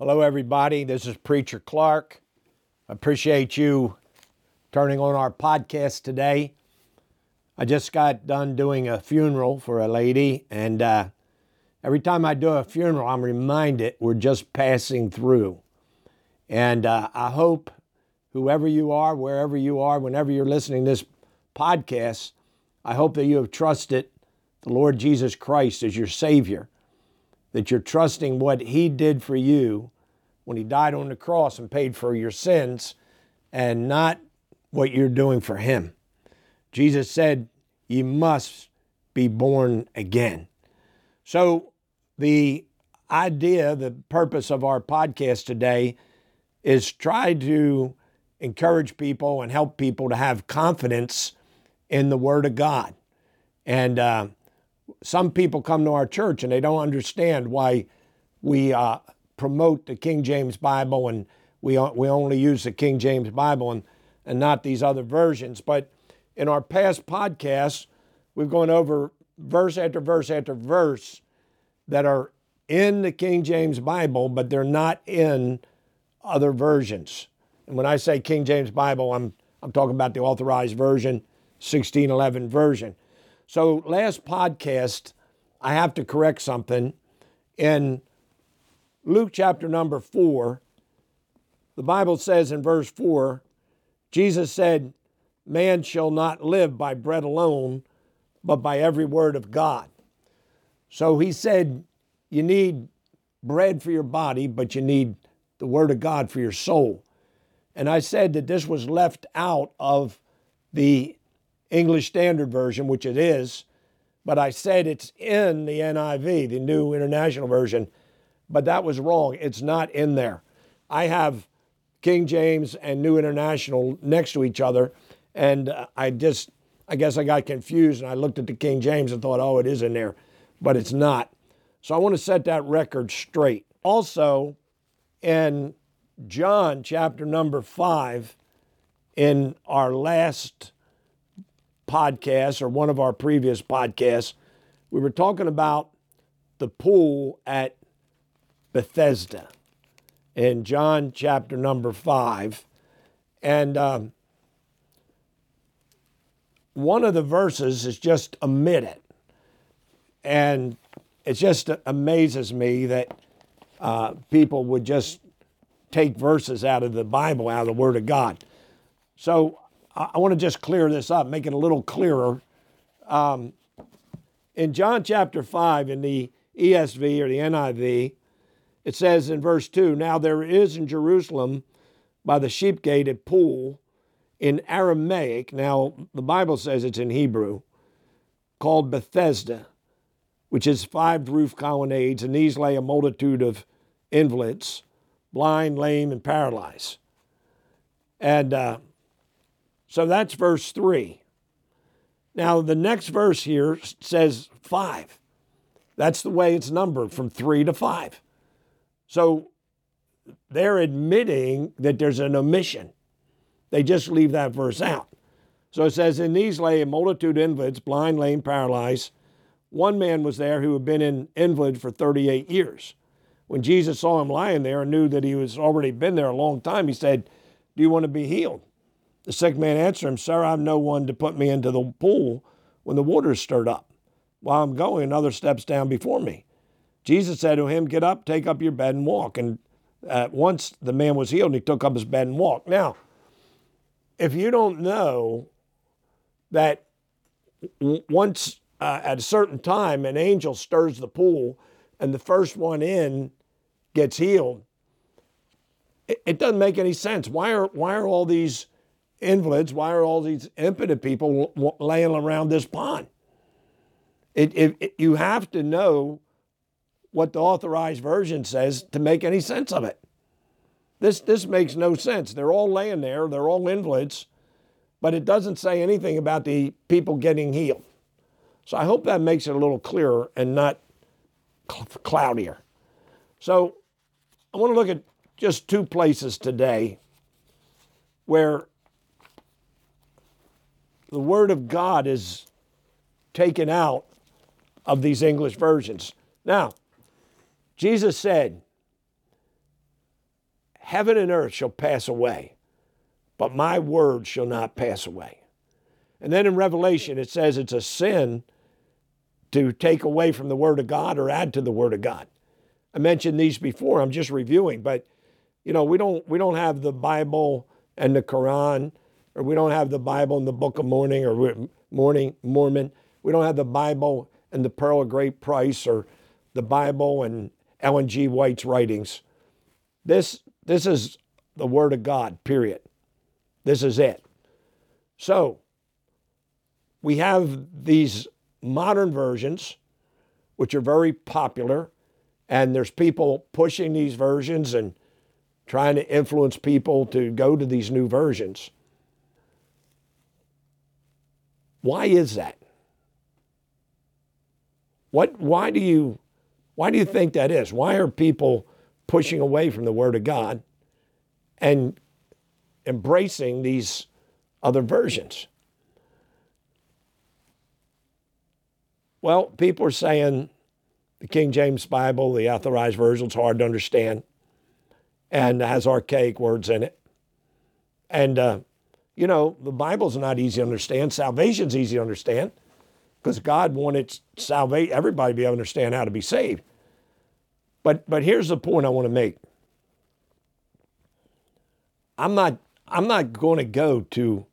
Hello everybody, this is Preacher Clark. I appreciate you turning on our podcast today. I just got done doing a funeral for a lady, and every time I do a funeral, I'm reminded we're just passing through. And I hope whoever you are, wherever you are, whenever you're listening to this podcast, I hope that you have trusted the Lord Jesus Christ as your Savior, that you're trusting what He did for you when He died on the cross and paid for your sins, and not what you're doing for Him. Jesus said, "Ye must be born again." So the idea, the purpose of our podcast today is try to encourage people and help people to have confidence in the Word of God. And some people come to our church and they don't understand why we promote the King James Bible and we only use the King James Bible and not these other versions. But in our past podcasts, we've gone over verse after verse after verse that are in the King James Bible, but they're not in other versions. And when I say King James Bible, I'm talking about the Authorized Version, 1611 version. So last podcast, I have to correct something. In Luke chapter number 4, the Bible says in verse 4, Jesus said, "Man shall not live by bread alone, but by every word of God." So He said, you need bread for your body, but you need the Word of God for your soul. And I said that this was left out of the English Standard Version, which it is, but I said it's in the NIV, the New International Version, but that was wrong. It's not in there. I have King James and New International next to each other, and I guess I got confused, and I looked at the King James and thought, oh, it is in there, but it's not. So I want to set that record straight. Also, in John chapter number 5, in our last podcast, or one of our previous podcasts, we were talking about the pool at Bethesda in John chapter number 5. And one of the verses is just omitted. And it just amazes me that people would just take verses out of the Bible, out of the Word of God. So I want to just clear this up, make it a little clearer. In John chapter 5, in the ESV or the NIV, it says in verse 2, "Now there is in Jerusalem by the sheep gate a pool in Aramaic," now the Bible says it's in Hebrew, "called Bethesda, which is 5 roof colonnades, and these lay a multitude of invalids, blind, lame, and paralyzed." And so that's verse 3. Now the next verse here says 5. That's the way it's numbered, from 3 to 5. So they're admitting that there's an omission. They just leave that verse out. So it says, "In these lay a multitude of invalids, blind, lame, paralyzed. One man was there who had been an invalid for 38 years. When Jesus saw him lying there and knew that he was already been there a long time, he said, 'Do you want to be healed?' The sick man answered him, 'Sir, I have no one to put me into the pool when the water is stirred up. While I'm going, another steps down before me.' Jesus said to him, 'Get up, take up your bed and walk.' And at once the man was healed, and he took up his bed and walked." Now, if you don't know that once at a certain time an angel stirs the pool and the first one in gets healed, it doesn't make any sense. Why are all these invalids, why are all these impotent people laying around this pond? You have to know what the Authorized Version says to make any sense of it. This makes no sense. They're all laying there, they're all invalids, but it doesn't say anything about the people getting healed. So I hope that makes it a little clearer and not cloudier. So I want to look at just 2 places today where the Word of God is taken out of these English versions. Now, Jesus said, Heaven and earth shall pass away, but my word shall not pass away. And then in Revelation, it says it's a sin to take away from the word of God or add to the word of God. I mentioned these before. I'm just reviewing, but you know, we don't have the Bible and the Quran, or we don't have the Bible and the Book of Mormon, or Mormon. We don't have the Bible and the Pearl of Great Price, or the Bible and Ellen G. White's writings. This is the Word of God, period. This is it. So we have these modern versions, which are very popular, and there's people pushing these versions and trying to influence people to go to these new versions. Why is that? Why do you think that is? Why are people pushing away from the Word of God and embracing these other versions? Well, people are saying the King James Bible, the Authorized Version, is hard to understand and has archaic words in it. And, you know, the Bible's not easy to understand. Salvation's easy to understand because God wanted everybody to be able to understand how to be saved. But here's the point I want to make. I'm not going to go to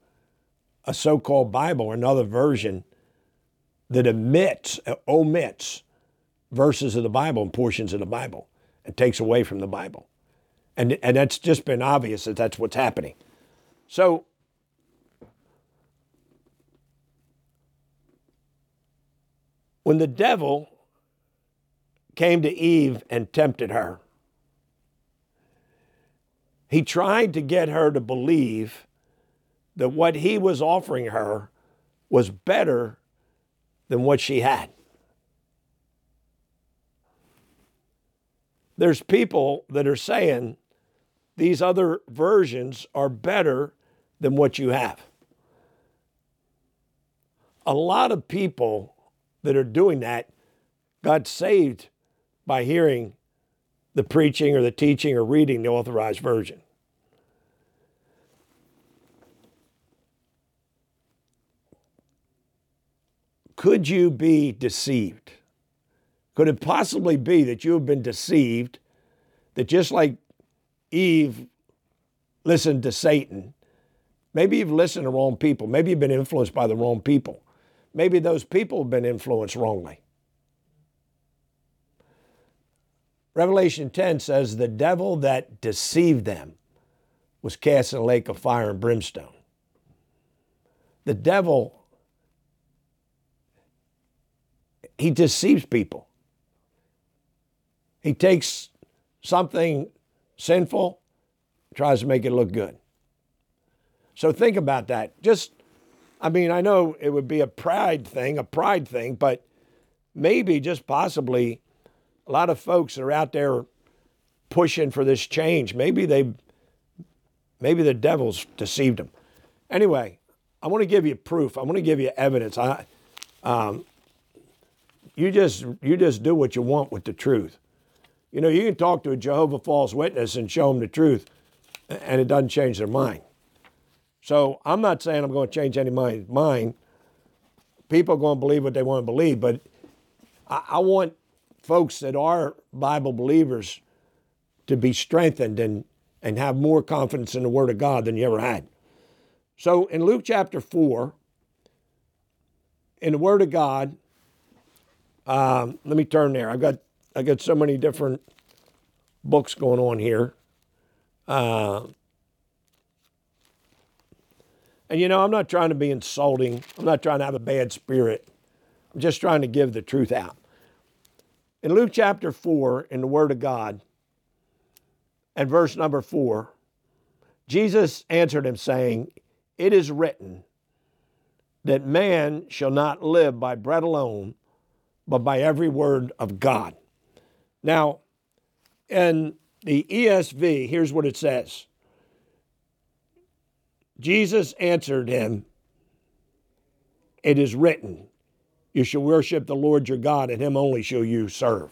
a so-called Bible or another version that omits verses of the Bible and portions of the Bible and takes away from the Bible. And that's just been obvious that that's what's happening. So when the devil came to Eve and tempted her, he tried to get her to believe that what he was offering her was better than what she had. There's people that are saying these other versions are better than what you have. A lot of people that are doing that got saved by hearing the preaching or the teaching or reading the Authorized Version. Could you be deceived? Could it possibly be that you have been deceived, that just like Eve listened to Satan, maybe you've listened to wrong people, maybe you've been influenced by the wrong people, maybe those people have been influenced wrongly. Revelation 10 says the devil that deceived them was cast in a lake of fire and brimstone. The devil, he deceives people. He takes something sinful, tries to make it look good. So think about that. I know it would be a pride thing, but maybe just possibly a lot of folks that are out there pushing for this change, maybe the devil's deceived them. Anyway, I want to give you proof. I want to give you evidence. You just do what you want with the truth. You know, you can talk to a Jehovah false witness and show them the truth, and it doesn't change their mind. So I'm not saying I'm going to change any mind. People are going to believe what they want to believe, but I want folks that are Bible believers to be strengthened and have more confidence in the Word of God than you ever had. So in Luke chapter 4, in the Word of God, let me turn there. I got so many different books going on here. And you know, I'm not trying to be insulting. I'm not trying to have a bad spirit. I'm just trying to give the truth out. In Luke chapter 4, in the Word of God, and verse number 4, Jesus answered him saying, "It is written that man shall not live by bread alone, but by every word of God." Now, in the ESV, here's what it says. Jesus answered him, "It is written, you shall worship the Lord your God, and him only shall you serve."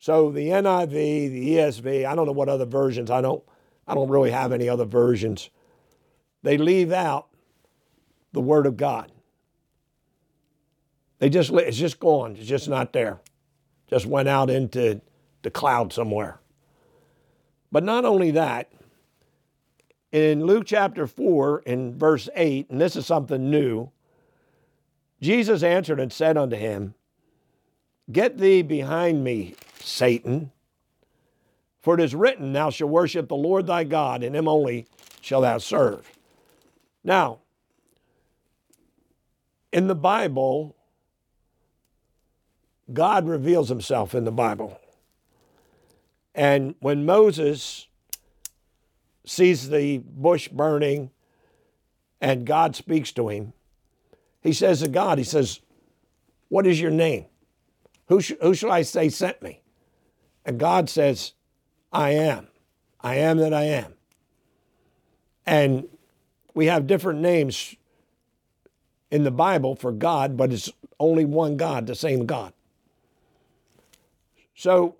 So the NIV, the ESV, I don't know what other versions, I don't really have any other versions. They leave out the Word of God. It's just gone. It's just not there. Just went out into the cloud somewhere. But not only that, in Luke chapter 4 in verse 8, and this is something new, Jesus answered and said unto him, Get thee behind me, Satan, for it is written, Thou shalt worship the Lord thy God, and him only shalt thou serve. Now, in the Bible, God reveals himself in the Bible. And when Moses sees the bush burning and God speaks to him, he says to God, he says, What is your name? Who shall I say sent me? And God says, I am. I am that I am. And we have different names in the Bible for God, but it's only one God, the same God. So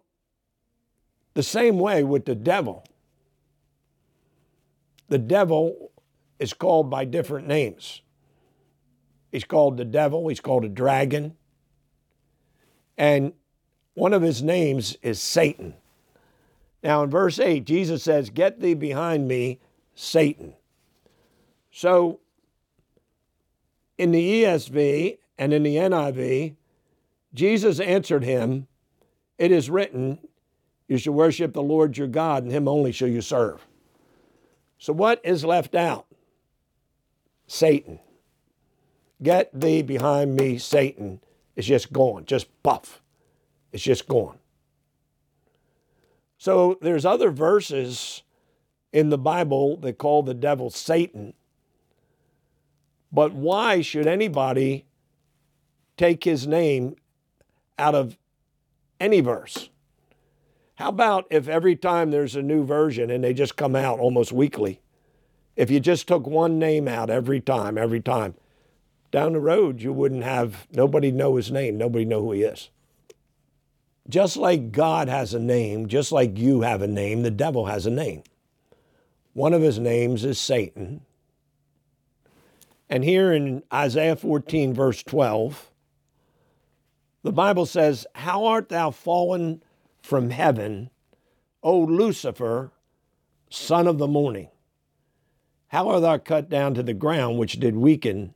the same way with the devil. The devil is called by different names. He's called the devil. He's called a dragon. And one of his names is Satan. Now in verse 8, Jesus says, Get thee behind me, Satan. So in the ESV and in the NIV, Jesus answered him, It is written, You shall worship the Lord your God, and him only shall you serve. So what is left out? Satan. Get thee behind me, Satan. It's just gone. Just puff. It's just gone. So there's other verses in the Bible that call the devil Satan. But why should anybody take his name out of any verse? How about if every time there's a new version, and they just come out almost weekly, if you just took one name out every time, down the road you wouldn't have, nobody know his name, nobody know who he is. Just like God has a name, just like you have a name, the devil has a name. One of his names is Satan. And here in Isaiah 14 verse 12, the Bible says, How art thou fallen from heaven, O Lucifer, son of the morning? How art thou cut down to the ground, which did weaken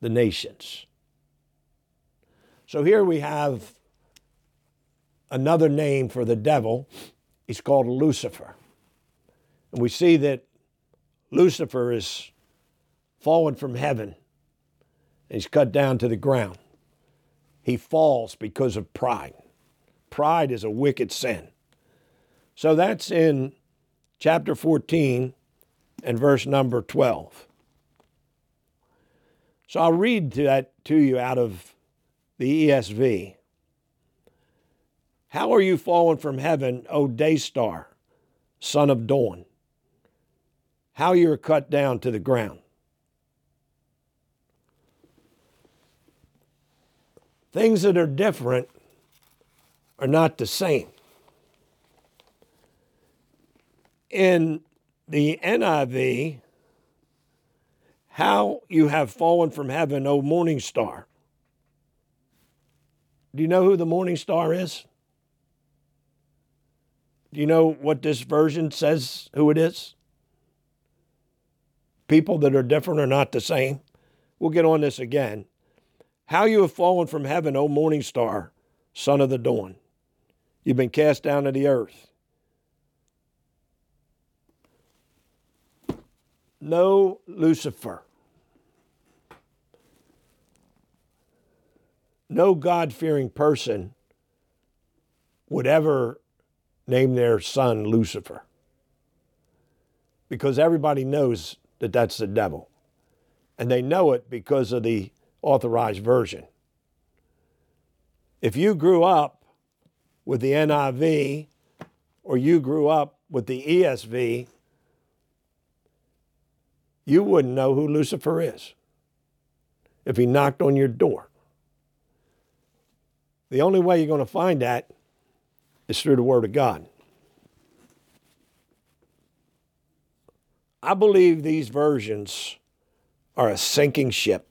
the nations? So here we have another name for the devil. He's called Lucifer. And we see that Lucifer is fallen from heaven. He's cut down to the ground. He falls because of pride. Pride is a wicked sin. So that's in chapter 14 and verse number 12. So I'll read that to you out of the ESV. How are you fallen from heaven, O day star, son of dawn? How you are cut down to the ground. Things that are different are not the same. In the NIV, how you have fallen from heaven, O morning star. Do you know who the morning star is? Do you know what this version says who it is? People that are different are not the same. We'll get on this again. How you have fallen from heaven, O morning star, son of the dawn. You've been cast down to the earth. No Lucifer. No God-fearing person would ever name their son Lucifer, because everybody knows that that's the devil. And they know it because of the Authorized Version. If you grew up with the NIV, or you grew up with the ESV, you wouldn't know who Lucifer is if he knocked on your door. The only way you're going to find that It's through the Word of God. I believe these versions are a sinking ship.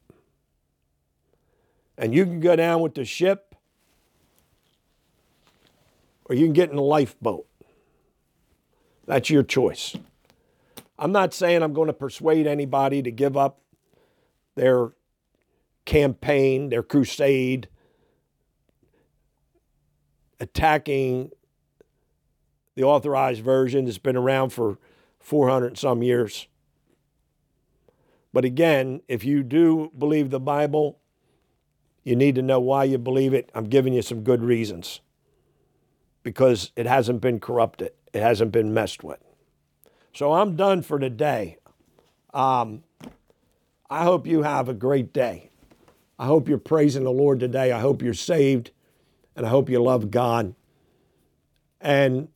And you can go down with the ship, or you can get in a lifeboat. That's your choice. I'm not saying I'm going to persuade anybody to give up their campaign, their crusade, attacking the Authorized Version that's been around for 400 and some years. But again, if you do believe the Bible, you need to know why you believe it. I'm giving you some good reasons because it hasn't been corrupted. It hasn't been messed with. So I'm done for today. I hope you have a great day. I hope you're praising the Lord today. I hope you're saved, and I hope you love God. And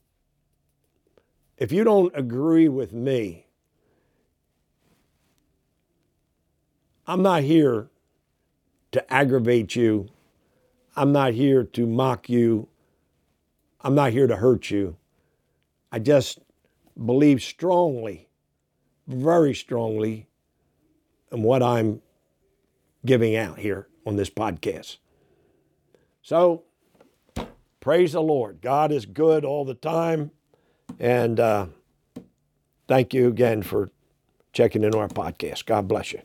if you don't agree with me, I'm not here to aggravate you. I'm not here to mock you. I'm not here to hurt you. I just believe strongly, very strongly, in what I'm giving out here on this podcast. So, praise the Lord. God is good all the time. And thank you again for checking in our podcast. God bless you.